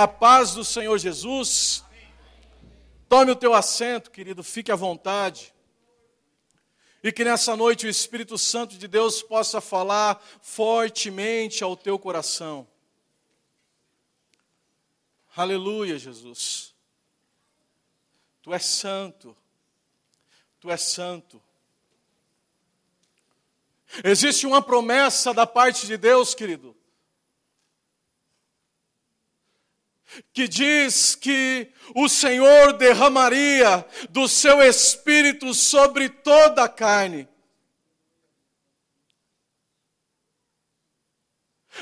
A paz do Senhor Jesus. Tome o teu assento, querido, fique à vontade. E que nessa noite o Espírito Santo de Deus possa falar fortemente ao teu coração. Aleluia, Jesus. Tu és santo. Tu és santo. Existe uma promessa da parte de Deus, querido, que diz que o Senhor derramaria do seu Espírito sobre toda a carne.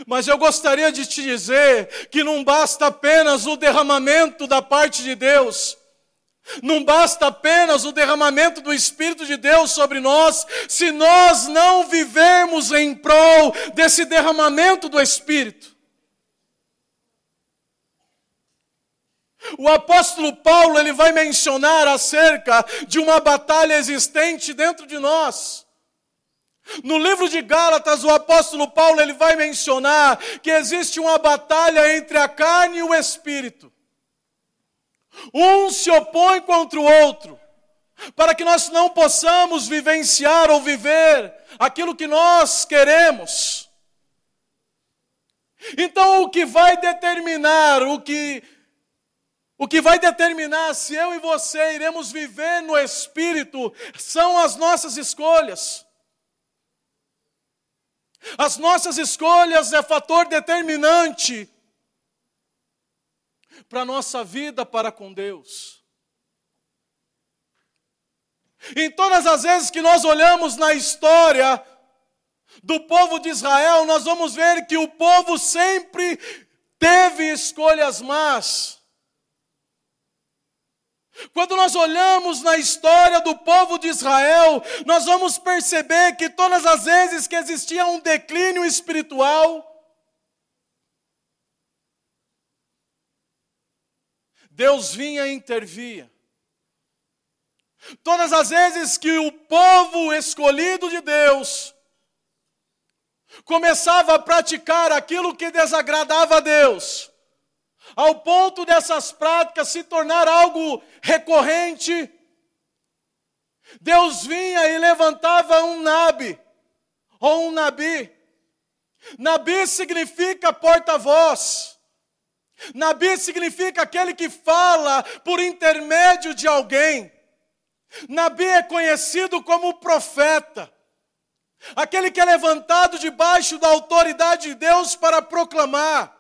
Mas eu gostaria de te dizer que não basta apenas o derramamento da parte de Deus. Não basta apenas o derramamento do Espírito de Deus sobre nós, se nós não vivermos em prol desse derramamento do Espírito. O apóstolo Paulo, ele vai mencionar acerca de uma batalha existente dentro de nós. No livro de Gálatas, o apóstolo Paulo, ele vai mencionar que existe uma batalha entre a carne e o Espírito. Um se opõe contra o outro, para que nós não possamos vivenciar ou viver aquilo que nós queremos. Então, o que vai determinar se eu e você iremos viver no Espírito são as nossas escolhas. As nossas escolhas é fator determinante para a nossa vida para com Deus. Em todas as vezes que nós olhamos na história do povo de Israel, nós vamos ver que o povo sempre teve escolhas más. Quando nós olhamos na história do povo de Israel, nós vamos perceber que todas as vezes que existia um declínio espiritual, Deus vinha e intervia. Todas as vezes que o povo escolhido de Deus começava a praticar aquilo que desagradava a Deus, ao ponto dessas práticas se tornar algo recorrente, Deus vinha e levantava um nabi, ou um nabi. Nabi significa porta-voz. Nabi significa aquele que fala por intermédio de alguém. Nabi é conhecido como profeta, aquele que é levantado debaixo da autoridade de Deus para proclamar,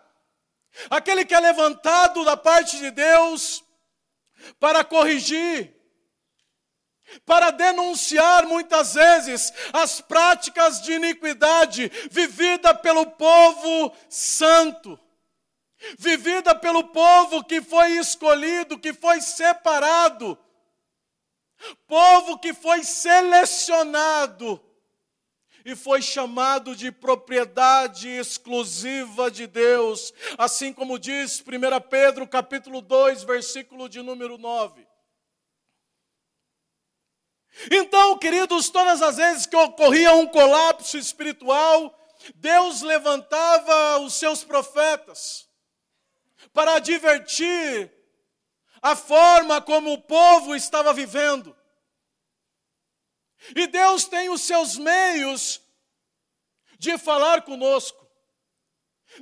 aquele que é levantado da parte de Deus para corrigir, para denunciar muitas vezes as práticas de iniquidade vivida pelo povo santo, vivida pelo povo que foi escolhido, que foi separado, povo que foi selecionado e foi chamado de propriedade exclusiva de Deus, assim como diz 1 Pedro capítulo 2, versículo de número 9. Então, queridos, todas as vezes que ocorria um colapso espiritual, Deus levantava os seus profetas para advertir a forma como o povo estava vivendo. E Deus tem os seus meios de falar conosco.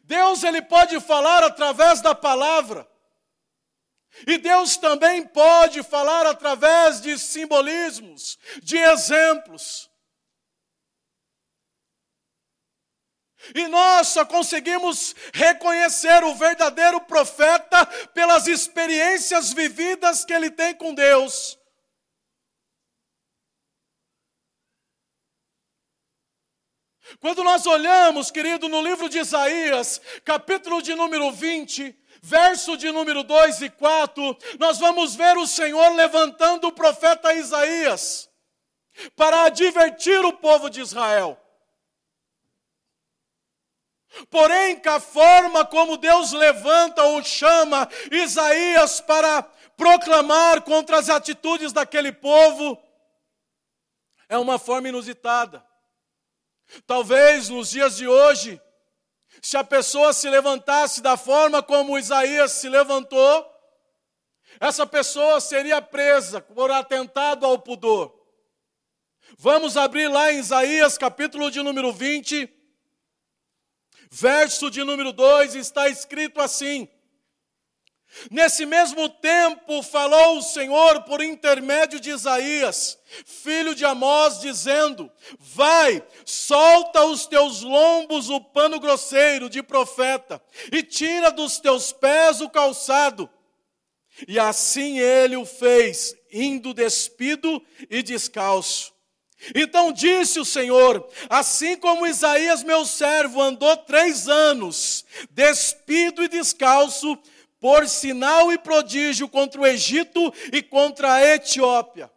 Deus, ele pode falar através da palavra. E Deus também pode falar através de simbolismos, de exemplos. E nós só conseguimos reconhecer o verdadeiro profeta pelas experiências vividas que ele tem com Deus. Quando nós olhamos, querido, no livro de Isaías, capítulo de número 20, verso de número 2 e 4, nós vamos ver o Senhor levantando o profeta Isaías para advertir o povo de Israel. Porém, que a forma como Deus levanta ou chama Isaías para proclamar contra as atitudes daquele povo é uma forma inusitada. Talvez nos dias de hoje Se a pessoa se levantasse da forma como Isaías se levantou, essa pessoa seria presa por atentado ao pudor. Vamos abrir lá em Isaías, capítulo de número 20, verso de número 2, está escrito assim: Nesse mesmo tempo falou o Senhor por intermédio de Isaías, filho de Amós, dizendo: Vai, solta os teus lombos o pano grosseiro de profeta, e tira dos teus pés o calçado. E assim ele o fez, indo despido e descalço. Então disse o Senhor: Assim como Isaías, meu servo, andou 3 anos, despido e descalço, por sinal e prodígio contra o Egito e contra a Etiópia,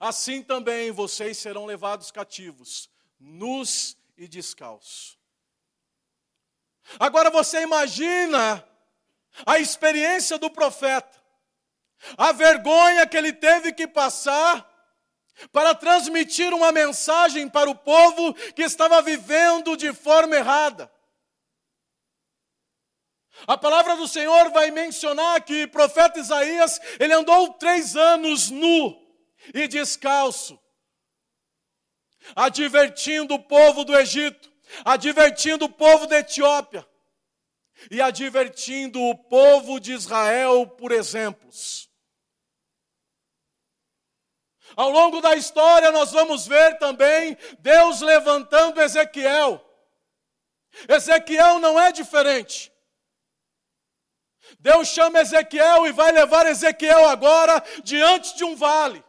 assim também vocês serão levados cativos, nus e descalços. Agora você imagina a experiência do profeta, a vergonha que ele teve que passar para transmitir uma mensagem para o povo que estava vivendo de forma errada. A palavra do Senhor vai mencionar que o profeta Isaías, ele andou 3 anos nu e descalço, advertindo o povo do Egito, advertindo o povo da Etiópia e advertindo o povo de Israel por exemplos. Ao longo da história nós vamos ver também Deus levantando Ezequiel. Ezequiel não é diferente. Deus chama Ezequiel e vai levar Ezequiel agora diante de um vale.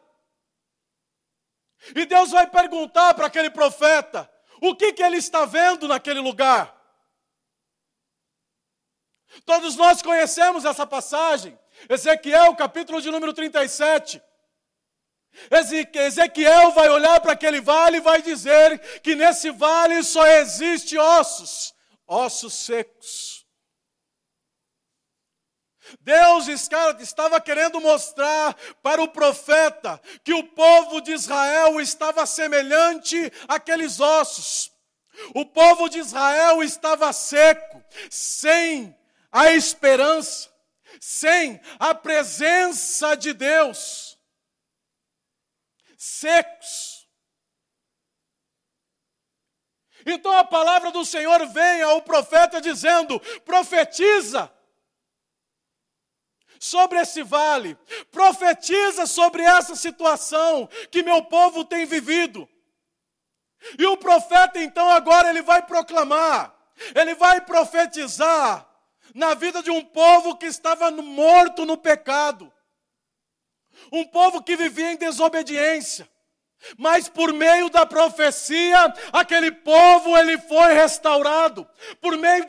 E Deus vai perguntar para aquele profeta o que ele está vendo naquele lugar. Todos nós conhecemos essa passagem. Ezequiel, capítulo de número 37. Ezequiel vai olhar para aquele vale e vai dizer que nesse vale só existe ossos secos. Deus estava querendo mostrar para o profeta que o povo de Israel estava semelhante àqueles ossos. O povo de Israel estava seco, sem a esperança, sem a presença de Deus. Secos. Então a palavra do Senhor vem ao profeta dizendo: profetiza sobre esse vale, profetiza sobre essa situação que meu povo tem vivido. E o profeta então agora ele vai proclamar, ele vai profetizar na vida de um povo que estava morto no pecado, um povo que vivia em desobediência, mas por meio da profecia, aquele povo ele foi restaurado. Por meio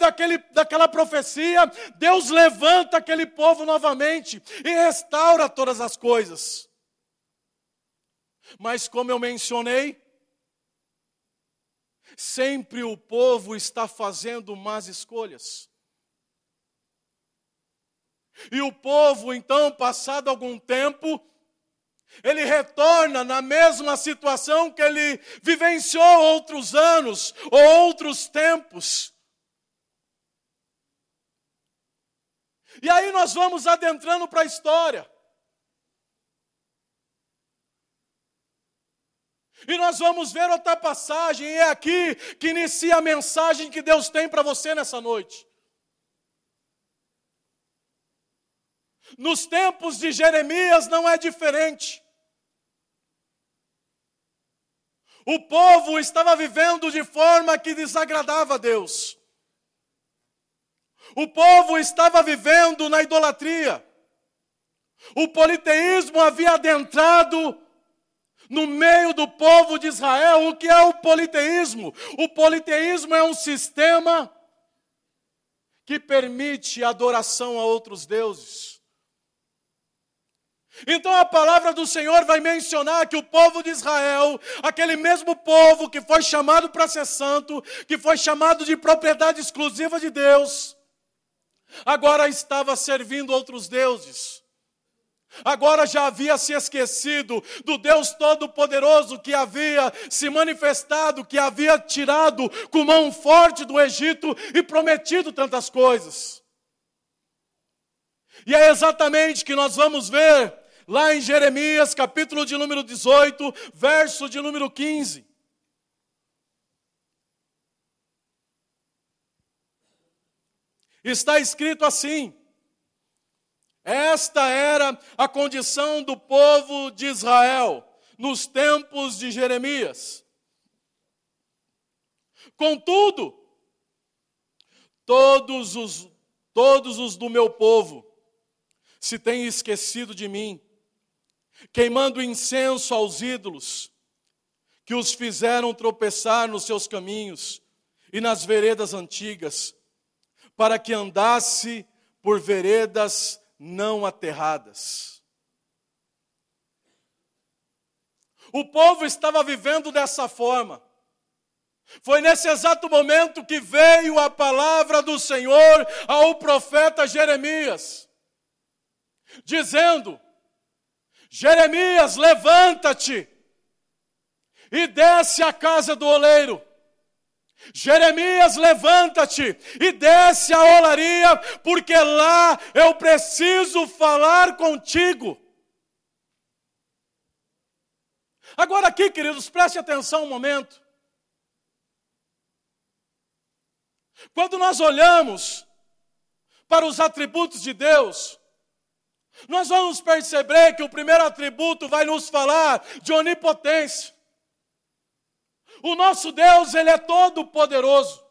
daquela profecia, Deus levanta aquele povo novamente e restaura todas as coisas. Mas como eu mencionei, sempre o povo está fazendo más escolhas. E o povo então, passado algum tempo, ele retorna na mesma situação que ele vivenciou outros anos ou outros tempos. E aí nós vamos adentrando para a história. E nós vamos ver outra passagem, e é aqui que inicia a mensagem que Deus tem para você nessa noite. Nos tempos de Jeremias não é diferente. O povo estava vivendo de forma que desagradava a Deus. O povo estava vivendo na idolatria. O politeísmo havia adentrado no meio do povo de Israel. O que é o politeísmo? O politeísmo é um sistema que permite adoração a outros deuses. Então a palavra do Senhor vai mencionar que o povo de Israel, aquele mesmo povo que foi chamado para ser santo, que foi chamado de propriedade exclusiva de Deus, agora estava servindo outros deuses. Agora já havia se esquecido do Deus Todo-Poderoso que havia se manifestado, que havia tirado com mão forte do Egito e prometido tantas coisas. E é exatamente que nós vamos ver lá em Jeremias, capítulo de número 18, verso de número 15. Está escrito assim: esta era a condição do povo de Israel nos tempos de Jeremias. Contudo, todos os do meu povo se têm esquecido de mim, queimando incenso aos ídolos, que os fizeram tropeçar nos seus caminhos e nas veredas antigas, para que andasse por veredas não aterradas. O povo estava vivendo dessa forma. Foi nesse exato momento que veio a palavra do Senhor ao profeta Jeremias, dizendo: Jeremias, levanta-te e desce à casa do oleiro. Jeremias, levanta-te e desce a olaria, porque lá eu preciso falar contigo. Agora aqui, queridos, preste atenção um momento. Quando nós olhamos para os atributos de Deus, nós vamos perceber que o primeiro atributo vai nos falar de onipotência. O nosso Deus, Ele é todo poderoso.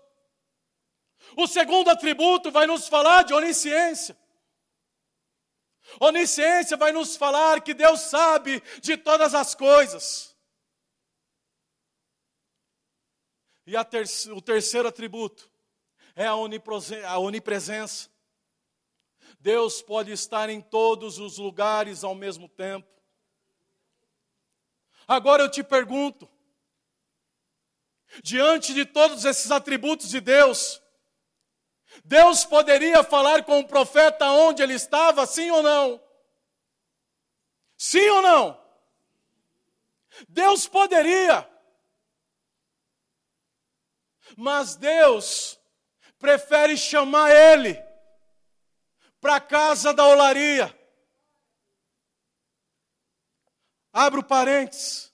O segundo atributo vai nos falar de onisciência. Onisciência vai nos falar que Deus sabe de todas as coisas. E o terceiro atributo é a onipresença. Deus pode estar em todos os lugares ao mesmo tempo. Agora eu te pergunto, diante de todos esses atributos de Deus, Deus poderia falar com o profeta onde ele estava, sim ou não? Sim ou não? Deus poderia. Mas Deus prefere chamar ele para a casa da olaria. Abro parênteses.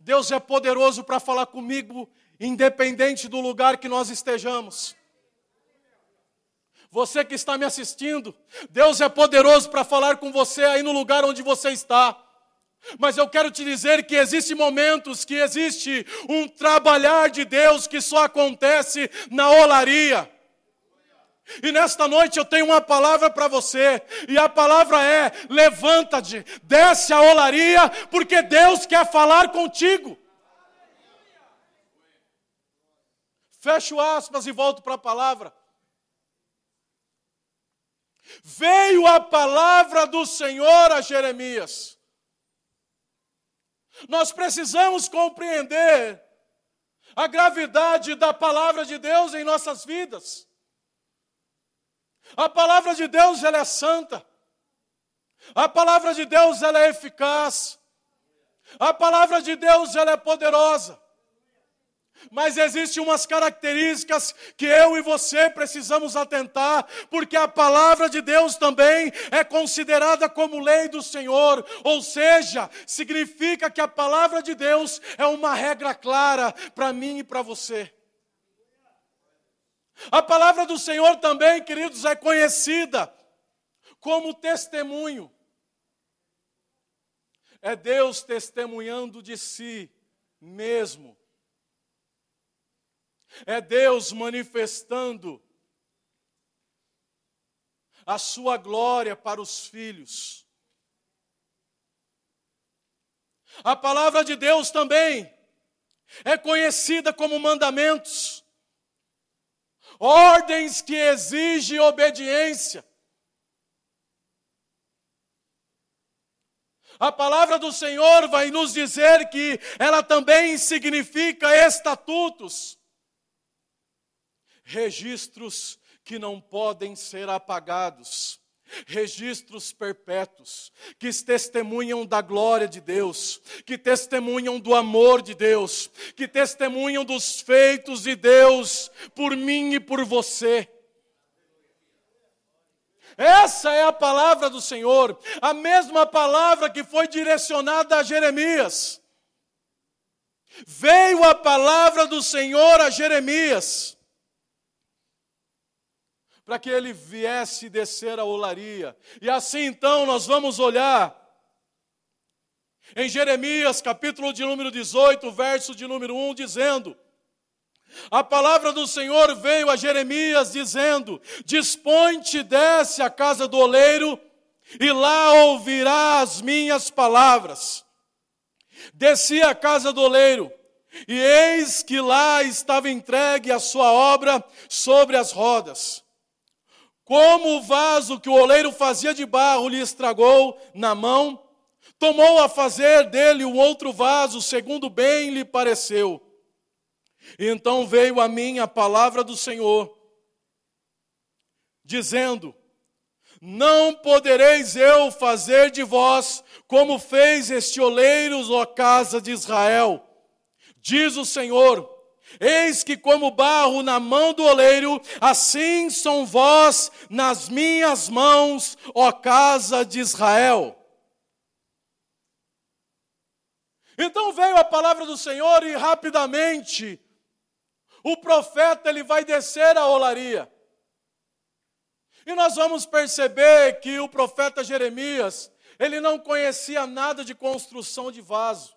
Deus é poderoso para falar comigo, independente do lugar que nós estejamos. Você que está me assistindo, Deus é poderoso para falar com você aí no lugar onde você está. Mas eu quero te dizer que existem momentos que existe um trabalhar de Deus que só acontece na olaria. E nesta noite eu tenho uma palavra para você, e a palavra é: levanta-te, desce a olaria, porque Deus quer falar contigo. Fecho aspas e volto para a palavra. Veio a palavra do Senhor a Jeremias. Nós precisamos compreender a gravidade da palavra de Deus em nossas vidas. A palavra de Deus, ela é santa. A palavra de Deus, ela é eficaz. A palavra de Deus, ela é poderosa. Mas existem umas características que eu e você precisamos atentar, porque a palavra de Deus também é considerada como lei do Senhor, ou seja, significa que a palavra de Deus é uma regra clara para mim e para você. A palavra do Senhor também, queridos, é conhecida como testemunho. É Deus testemunhando de si mesmo. É Deus manifestando a sua glória para os filhos. A palavra de Deus também é conhecida como mandamentos. Ordens que exigem obediência. A palavra do Senhor vai nos dizer que ela também significa estatutos, registros que não podem ser apagados, registros perpétuos, que testemunham da glória de Deus, que testemunham do amor de Deus, que testemunham dos feitos de Deus por mim e por você. Essa é a palavra do Senhor, a mesma palavra que foi direcionada a Jeremias. Veio a palavra do Senhor a Jeremias, para que ele viesse descer a olaria. E assim então nós vamos olhar em Jeremias, capítulo de número 18, verso de número 1, dizendo: a palavra do Senhor veio a Jeremias dizendo: dispõe-te, desce à casa do oleiro, e lá ouvirás as minhas palavras. Desci à casa do oleiro, e eis que lá estava entregue a sua obra sobre as rodas. Como o vaso que o oleiro fazia de barro lhe estragou na mão, tomou a fazer dele um outro vaso, segundo bem lhe pareceu. Então veio a mim a palavra do Senhor, dizendo: não podereis eu fazer de vós como fez este oleiro, ó casa de Israel. Diz o Senhor: eis que como barro na mão do oleiro, assim são vós nas minhas mãos, ó casa de Israel. Então veio a palavra do Senhor e rapidamente o profeta ele vai descer a olaria. E nós vamos perceber que o profeta Jeremias, ele não conhecia nada de construção de vaso.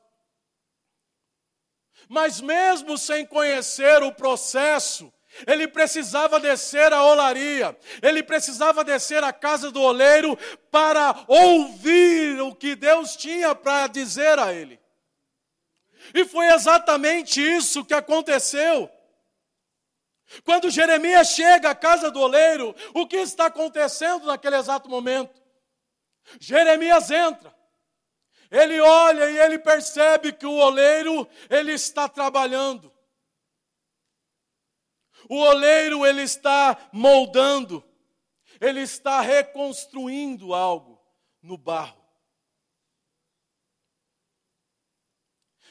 Mas mesmo sem conhecer o processo, ele precisava descer a olaria, ele precisava descer a casa do oleiro para ouvir o que Deus tinha para dizer a ele. E foi exatamente isso que aconteceu. Quando Jeremias chega à casa do oleiro, o que está acontecendo naquele exato momento? Jeremias entra. Ele olha e ele percebe que o oleiro, ele está trabalhando. O oleiro, ele está moldando. Ele está reconstruindo algo no barro.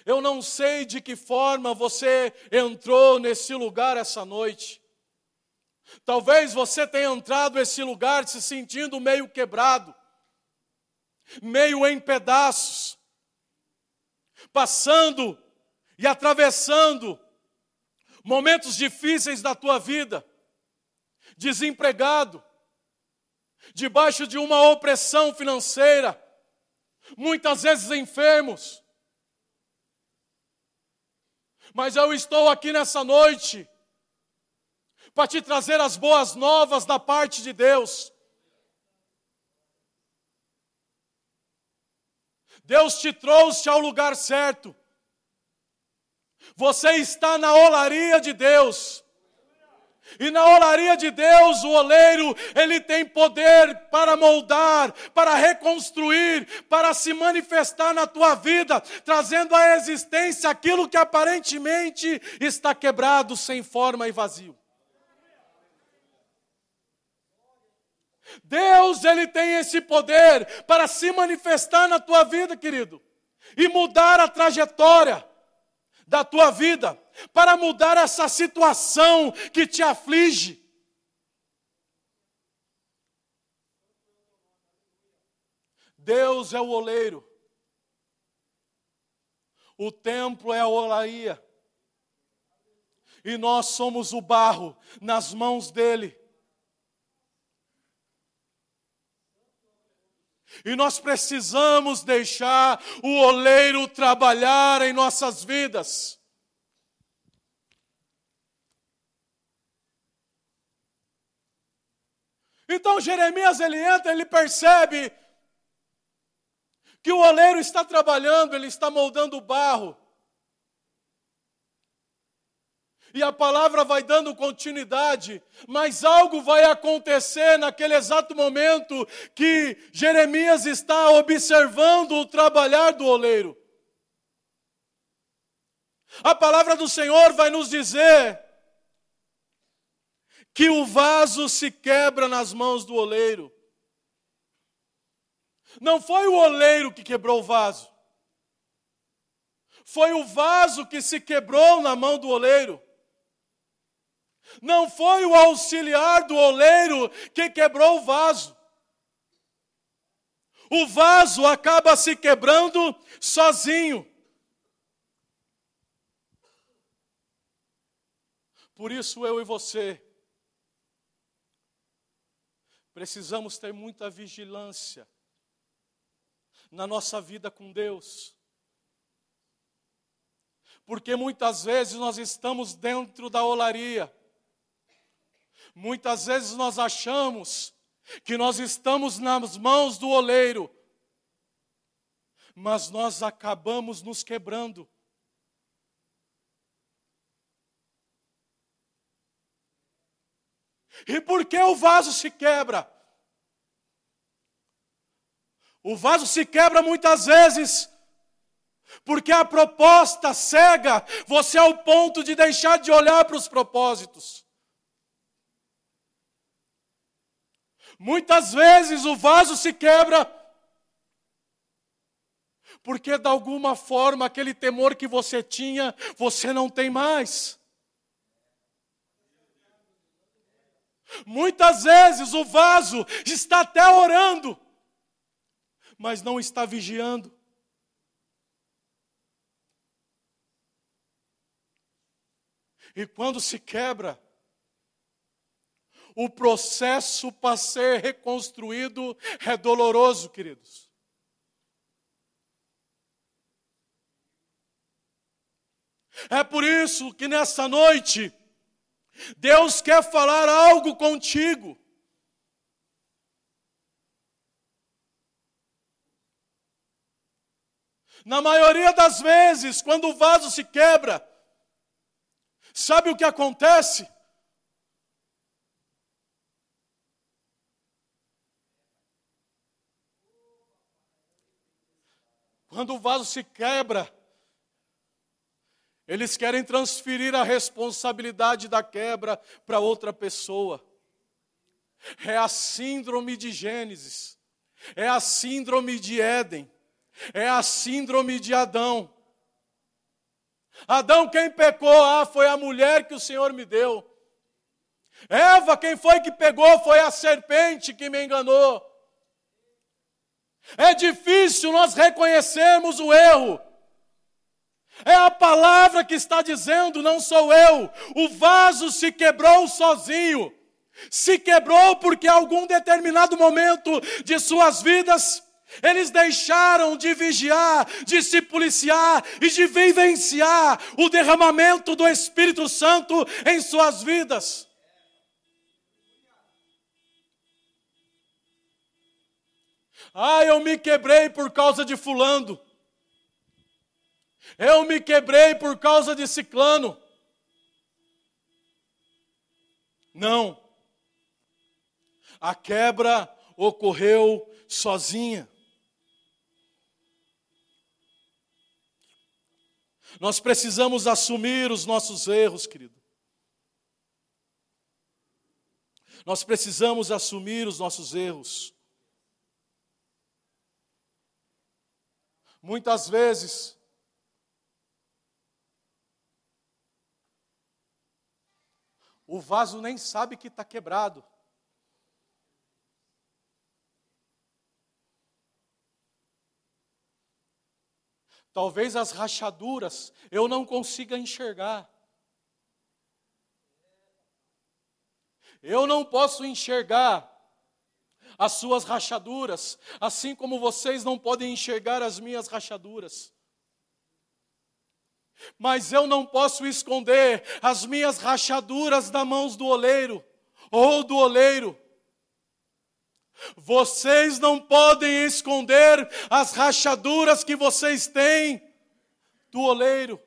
Eu não sei de que forma você entrou nesse lugar essa noite. Talvez você tenha entrado nesse lugar se sentindo meio quebrado, meio em pedaços, passando e atravessando momentos difíceis da tua vida, desempregado, debaixo de uma opressão financeira, muitas vezes enfermos. Mas eu estou aqui nessa noite para te trazer as boas novas da parte de Deus. Deus te trouxe ao lugar certo. Você está na olaria de Deus. E na olaria de Deus, o oleiro, ele tem poder para moldar, para reconstruir, para se manifestar na tua vida, trazendo à existência aquilo que aparentemente está quebrado, sem forma e vazio. Deus, ele tem esse poder para se manifestar na tua vida, querido, e mudar a trajetória da tua vida, para mudar essa situação que te aflige. Deus é o oleiro, o templo é a olaria, e nós somos o barro nas mãos dele. E nós precisamos deixar o oleiro trabalhar em nossas vidas. Então Jeremias, ele entra, ele percebe que o oleiro está trabalhando, ele está moldando o barro. E a palavra vai dando continuidade, mas algo vai acontecer naquele exato momento que Jeremias está observando o trabalhar do oleiro. A palavra do Senhor vai nos dizer que o vaso se quebra nas mãos do oleiro. Não foi o oleiro que quebrou o vaso. Foi o vaso que se quebrou na mão do oleiro. Não foi o auxiliar do oleiro que quebrou o vaso. O vaso acaba se quebrando sozinho. Por isso eu e você precisamos ter muita vigilância na nossa vida com Deus. Porque muitas vezes nós estamos dentro da olaria. Muitas vezes nós achamos que nós estamos nas mãos do oleiro. Mas nós acabamos nos quebrando. E por que o vaso se quebra? O vaso se quebra muitas vezes porque a proposta cega você ao ponto de deixar de olhar para os propósitos. Muitas vezes o vaso se quebra porque de alguma forma aquele temor que você tinha, você não tem mais. Muitas vezes o vaso está até orando, mas não está vigiando. E quando se quebra, o processo para ser reconstruído é doloroso, queridos. É por isso que nessa noite, Deus quer falar algo contigo. Na maioria das vezes, quando o vaso se quebra, sabe o que acontece? Quando o vaso se quebra, eles querem transferir a responsabilidade da quebra para outra pessoa. É a síndrome de Gênesis. É a síndrome de Éden. É a síndrome de Adão. Adão, quem pecou? Ah, foi a mulher que o Senhor me deu. Eva, quem foi que pegou? Foi a serpente que me enganou. É difícil nós reconhecermos o erro. É a palavra que está dizendo, não sou eu. O vaso se quebrou sozinho. Se quebrou porque em algum determinado momento de suas vidas, eles deixaram de vigiar, de se policiar e de vivenciar o derramamento do Espírito Santo em suas vidas. Ah, eu me quebrei por causa de fulano. Eu me quebrei por causa de ciclano. Não. A quebra ocorreu sozinha. Nós precisamos assumir os nossos erros, querido. Nós precisamos assumir os nossos erros. Muitas vezes o vaso nem sabe que está quebrado. Talvez as rachaduras eu não consiga enxergar. Eu não posso enxergar as suas rachaduras, assim como vocês não podem enxergar as minhas rachaduras. Mas eu não posso esconder as minhas rachaduras das mãos do oleiro ou do oleiro. Vocês não podem esconder as rachaduras que vocês têm do oleiro.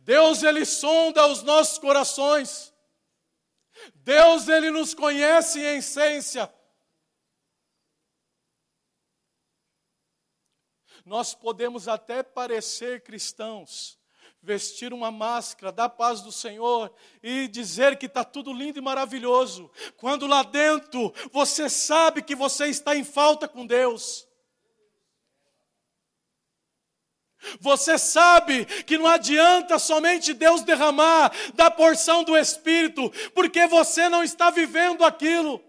Deus, Ele sonda os nossos corações. Deus, Ele nos conhece em essência. Nós podemos até parecer cristãos, vestir uma máscara da paz do Senhor e dizer que está tudo lindo e maravilhoso, quando lá dentro você sabe que você está em falta com Deus. Você sabe que não adianta somente Deus derramar da porção do Espírito, porque você não está vivendo aquilo.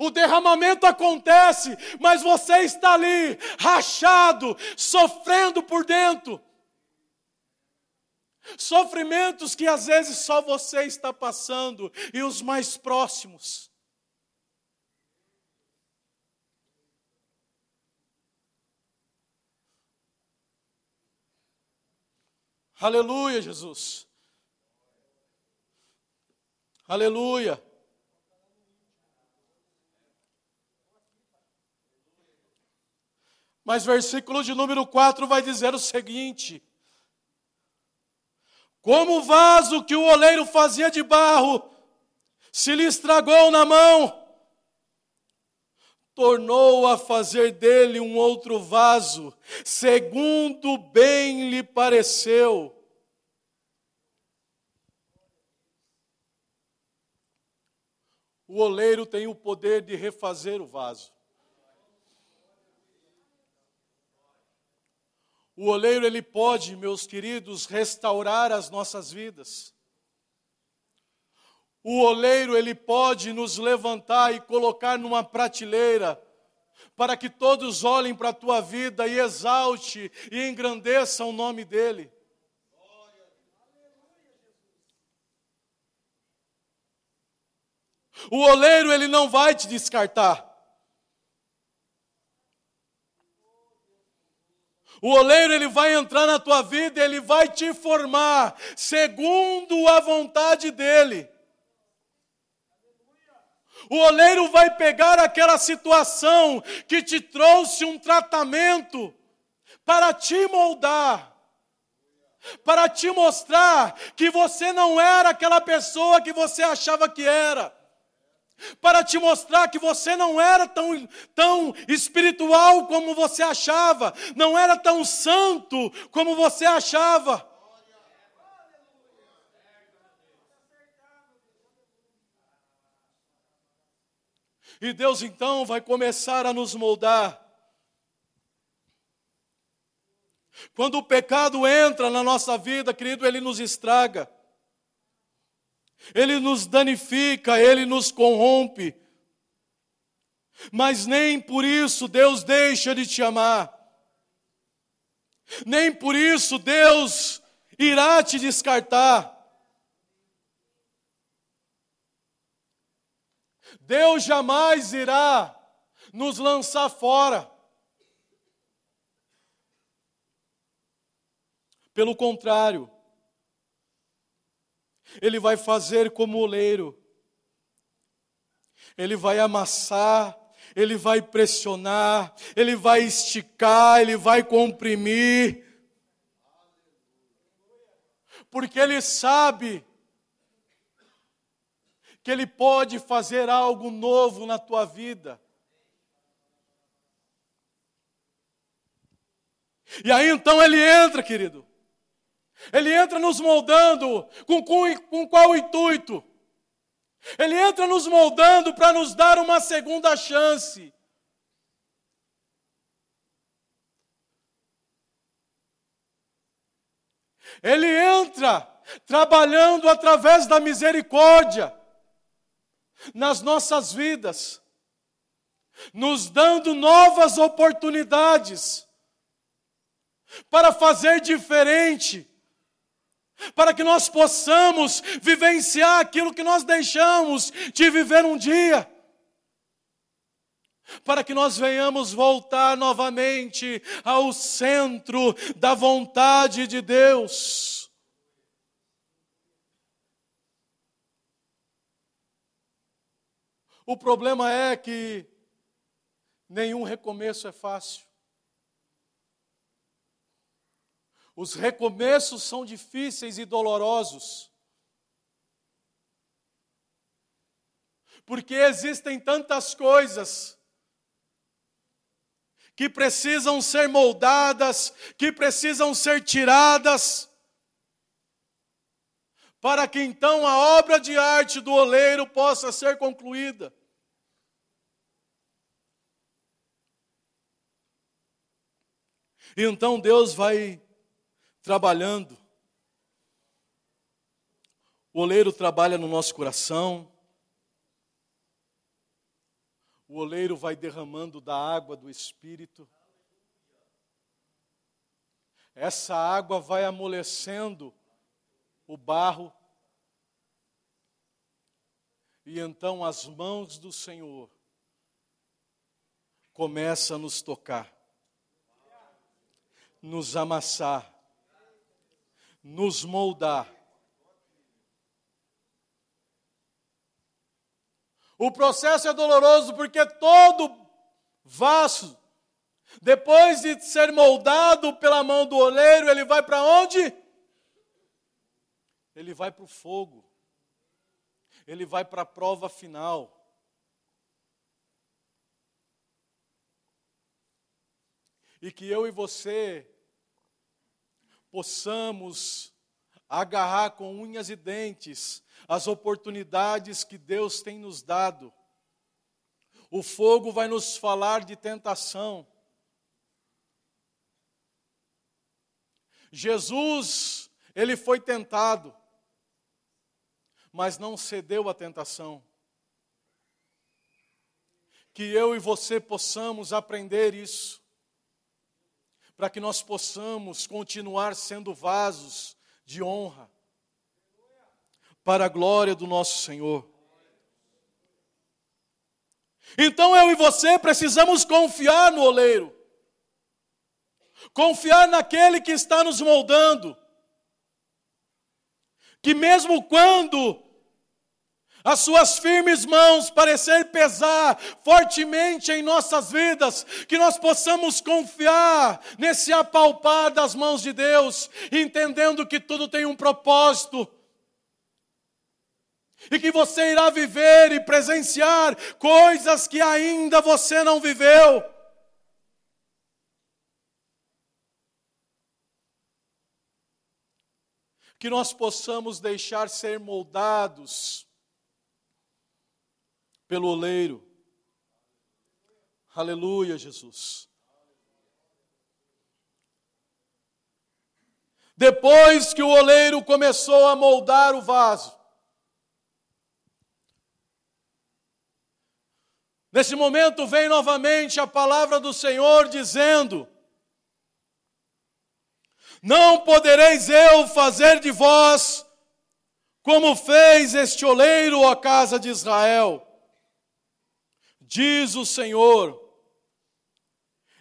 O derramamento acontece, mas você está ali, rachado, sofrendo por dentro. Sofrimentos que às vezes só você está passando e os mais próximos. Aleluia, Jesus. Aleluia. Mas versículo de número 4 vai dizer o seguinte: como o vaso que o oleiro fazia de barro se lhe estragou na mão, tornou a fazer dele um outro vaso, segundo bem lhe pareceu. O oleiro tem o poder de refazer o vaso. O oleiro, ele pode, meus queridos, restaurar as nossas vidas. O oleiro, ele pode nos levantar e colocar numa prateleira, para que todos olhem para a tua vida e exalte e engrandeçam o nome dele. O oleiro, ele não vai te descartar. O oleiro, ele vai entrar na tua vida, ele vai te formar segundo a vontade dele. O oleiro vai pegar aquela situação que te trouxe um tratamento para te moldar, para te mostrar que você não era aquela pessoa que você achava que era, para te mostrar que você não era tão espiritual como você achava, não era tão santo como você achava. E Deus então vai começar a nos moldar. Quando o pecado entra na nossa vida, querido, ele nos estraga. Ele nos danifica, ele nos corrompe. Mas nem por isso Deus deixa de te amar. Nem por isso Deus irá te descartar. Deus jamais irá nos lançar fora. Pelo contrário, ele vai fazer como oleiro. Ele vai amassar, ele vai pressionar, ele vai esticar, ele vai comprimir. Porque ele sabe que ele pode fazer algo novo na tua vida. E aí então ele entra, querido. Ele entra nos moldando com qual intuito? Ele entra nos moldando para nos dar uma segunda chance. Ele entra trabalhando através da misericórdia nas nossas vidas, nos dando novas oportunidades para fazer diferente, para que nós possamos vivenciar aquilo que nós deixamos de viver um dia, para que nós venhamos voltar novamente ao centro da vontade de Deus. O problema é que nenhum recomeço é fácil. Os recomeços são difíceis e dolorosos. Porque existem tantas coisas que precisam ser moldadas, que precisam ser tiradas, para que então a obra de arte do oleiro possa ser concluída. E então Deus vai trabalhando. O oleiro trabalha no nosso coração. O oleiro vai derramando da água do Espírito. Essa água vai amolecendo o barro. E então as mãos do Senhor começam a nos tocar, nos amassar, nos moldar. O processo é doloroso porque todo vaso, depois de ser moldado pela mão do oleiro, ele vai para onde? Ele vai para o fogo. Ele vai para a prova final. E que eu e você possamos agarrar com unhas e dentes as oportunidades que Deus tem nos dado. O fogo vai nos falar de tentação. Jesus, ele foi tentado, mas não cedeu à tentação. Que eu e você possamos aprender isso, para que nós possamos continuar sendo vasos de honra para a glória do nosso Senhor. Então eu e você precisamos confiar no oleiro, confiar naquele que está nos moldando, que mesmo quando as suas firmes mãos parecer pesar fortemente em nossas vidas, que nós possamos confiar nesse apalpar das mãos de Deus, entendendo que tudo tem um propósito, e que você irá viver e presenciar coisas que ainda você não viveu. Que nós possamos deixar ser moldados pelo oleiro. Aleluia, Jesus. Depois que o oleiro começou a moldar o vaso, nesse momento vem novamente a palavra do Senhor dizendo: não podereis eu fazer de vós como fez este oleiro, ó casa de Israel. Diz o Senhor: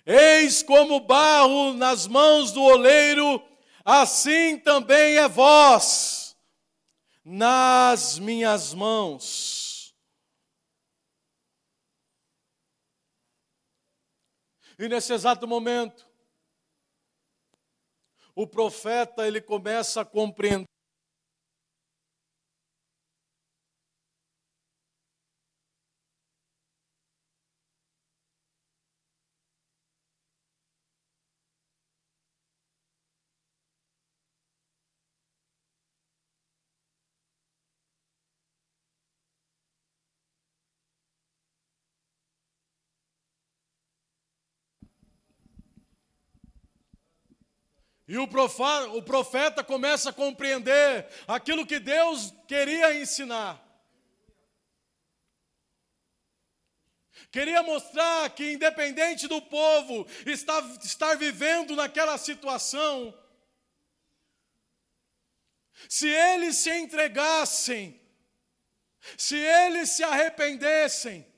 eis como barro nas mãos do oleiro, assim também é vós nas minhas mãos. E nesse exato momento, o profeta, ele começa a compreender e o profeta começa a compreender aquilo que Deus queria ensinar. Queria mostrar que, independente do povo estar vivendo naquela situação, se eles se entregassem, se eles se arrependessem,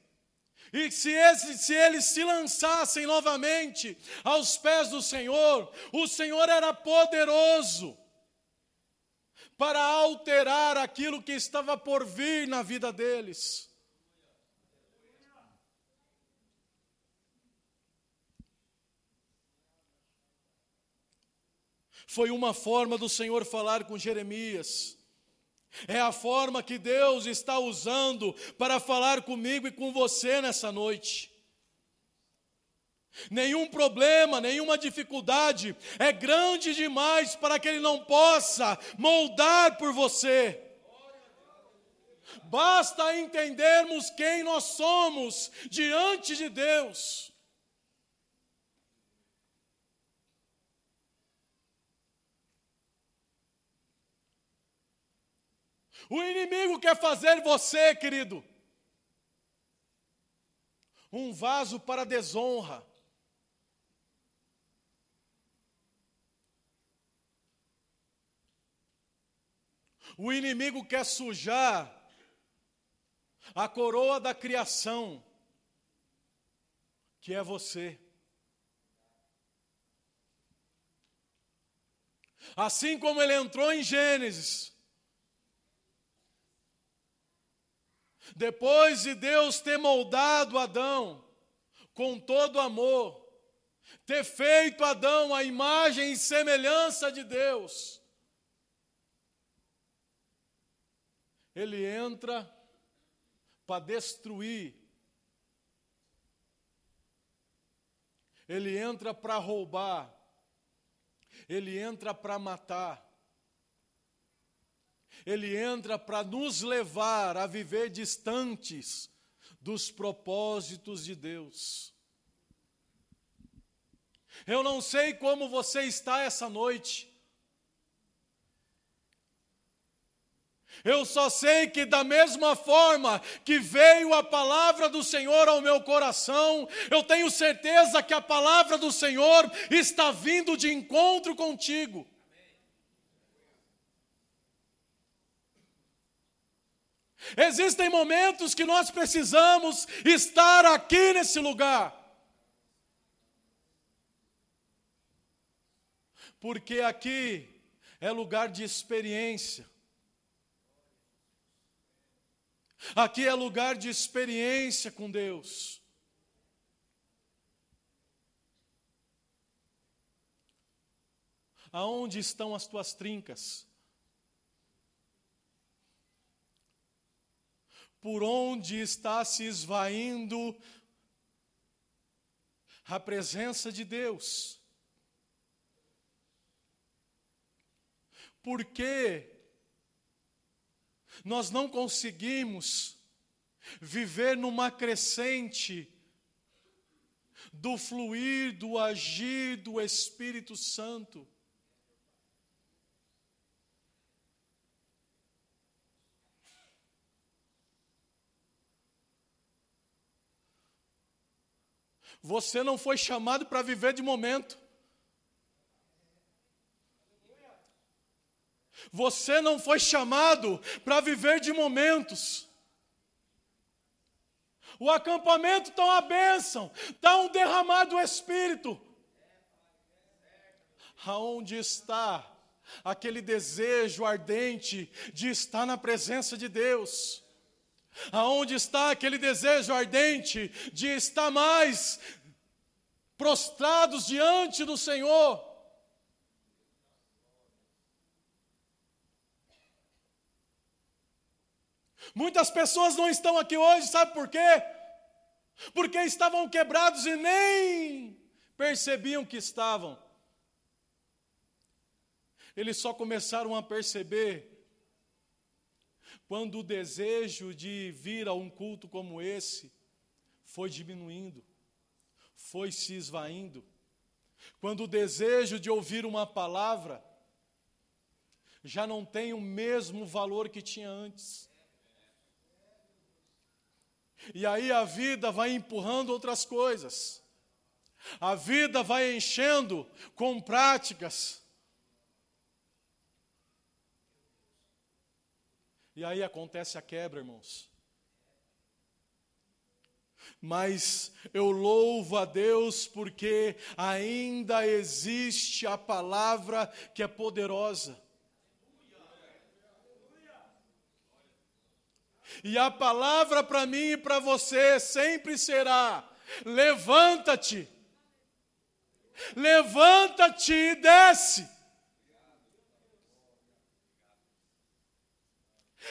e se eles se lançassem novamente aos pés do Senhor, o Senhor era poderoso para alterar aquilo que estava por vir na vida deles. Foi uma forma do Senhor falar com Jeremias. É a forma que Deus está usando para falar comigo e com você nessa noite. Nenhum problema, nenhuma dificuldade é grande demais para que ele não possa moldar por você. Basta entendermos quem nós somos diante de Deus. O inimigo quer fazer você, querido, um vaso para desonra. O inimigo quer sujar a coroa da criação, que é você. Assim como ele entrou em Gênesis, depois de Deus ter moldado Adão com todo amor, ter feito Adão a imagem e semelhança de Deus, ele entra para destruir. Ele entra para roubar. Ele entra para matar. Ele entra para nos levar a viver distantes dos propósitos de Deus. Eu não sei como você está essa noite. Eu só sei que da mesma forma que veio a palavra do Senhor ao meu coração, eu tenho certeza que a palavra do Senhor está vindo de encontro contigo. Existem momentos que nós precisamos estar aqui nesse lugar, porque aqui é lugar de experiência. Aqui é lugar de experiência com Deus. Aonde estão as tuas trincas? Por onde está se esvaindo a presença de Deus? Por que nós não conseguimos viver numa crescente do fluir, do agir do Espírito Santo? Você não foi chamado para viver de momento. Você não foi chamado para viver de momentos. O acampamento está uma bênção, está um derramar do Espírito. Aonde está aquele desejo ardente de estar na presença de Deus? Aonde está aquele desejo ardente de estar mais prostrados diante do Senhor? Muitas pessoas não estão aqui hoje, sabe por quê? Porque estavam quebrados e nem percebiam que estavam. Eles só começaram a perceber quando o desejo de vir a um culto como esse foi diminuindo, foi se esvaindo. Quando o desejo de ouvir uma palavra já não tem o mesmo valor que tinha antes. E aí a vida vai empurrando outras coisas. A vida vai enchendo com práticas. E aí acontece a quebra, irmãos. Mas eu louvo a Deus porque ainda existe a palavra que é poderosa. E a palavra para mim e para você sempre será: levanta-te. Levanta-te e desce.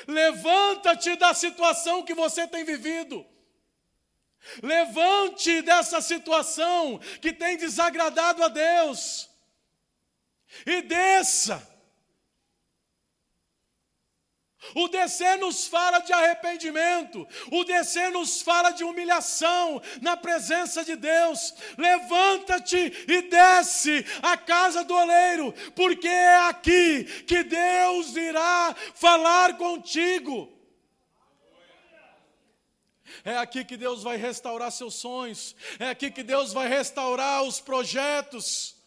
Levanta-te da situação que você tem vivido. Levante dessa situação que tem desagradado a Deus e desça. O descer nos fala de arrependimento, o descer nos fala de humilhação na presença de Deus. Levanta-te e desce à casa do oleiro, porque é aqui que Deus irá falar contigo. É aqui que Deus vai restaurar seus sonhos, é aqui que Deus vai restaurar os projetos.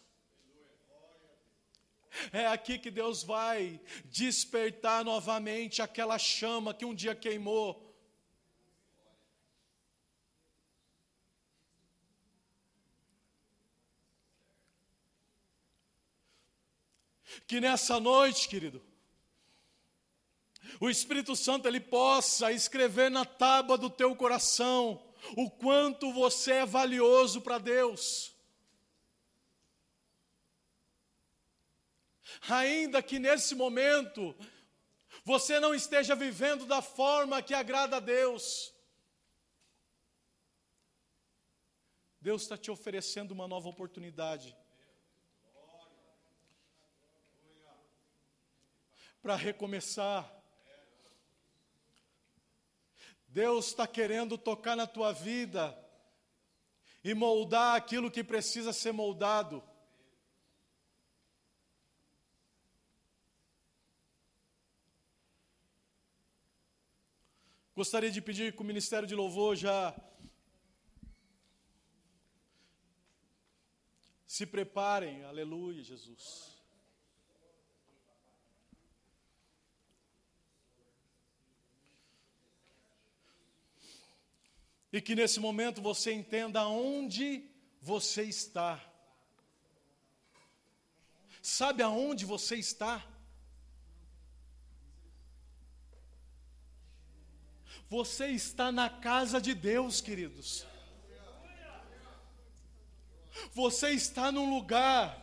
É aqui que Deus vai despertar novamente aquela chama que um dia queimou. Que nessa noite, querido, o Espírito Santo ele possa escrever na tábua do teu coração o quanto você é valioso para Deus. Ainda que nesse momento você não esteja vivendo da forma que agrada a Deus, Deus está te oferecendo uma nova oportunidade para recomeçar. Deus está querendo tocar na tua vida e moldar aquilo que precisa ser moldado. Gostaria de pedir que o Ministério de Louvor já se preparem. Aleluia, Jesus. E que nesse momento você entenda onde você está. Sabe aonde você está? Você está na casa de Deus, queridos. Você está num lugar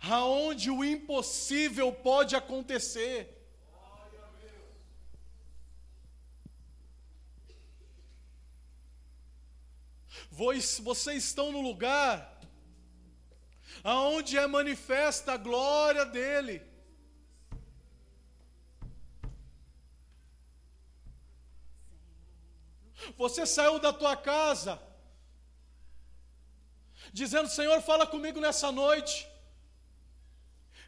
aonde o impossível pode acontecer. Vocês estão no lugar aonde é manifesta a glória dele. Você saiu da tua casa dizendo: Senhor, fala comigo nessa noite.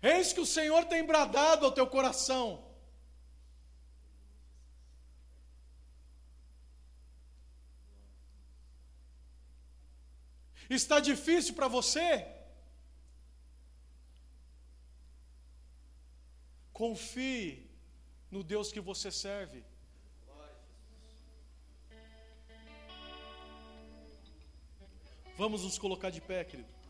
Eis que o Senhor tem bradado ao teu coração. Está difícil para você? Confie no Deus que você serve. Vamos nos colocar de pé, querido.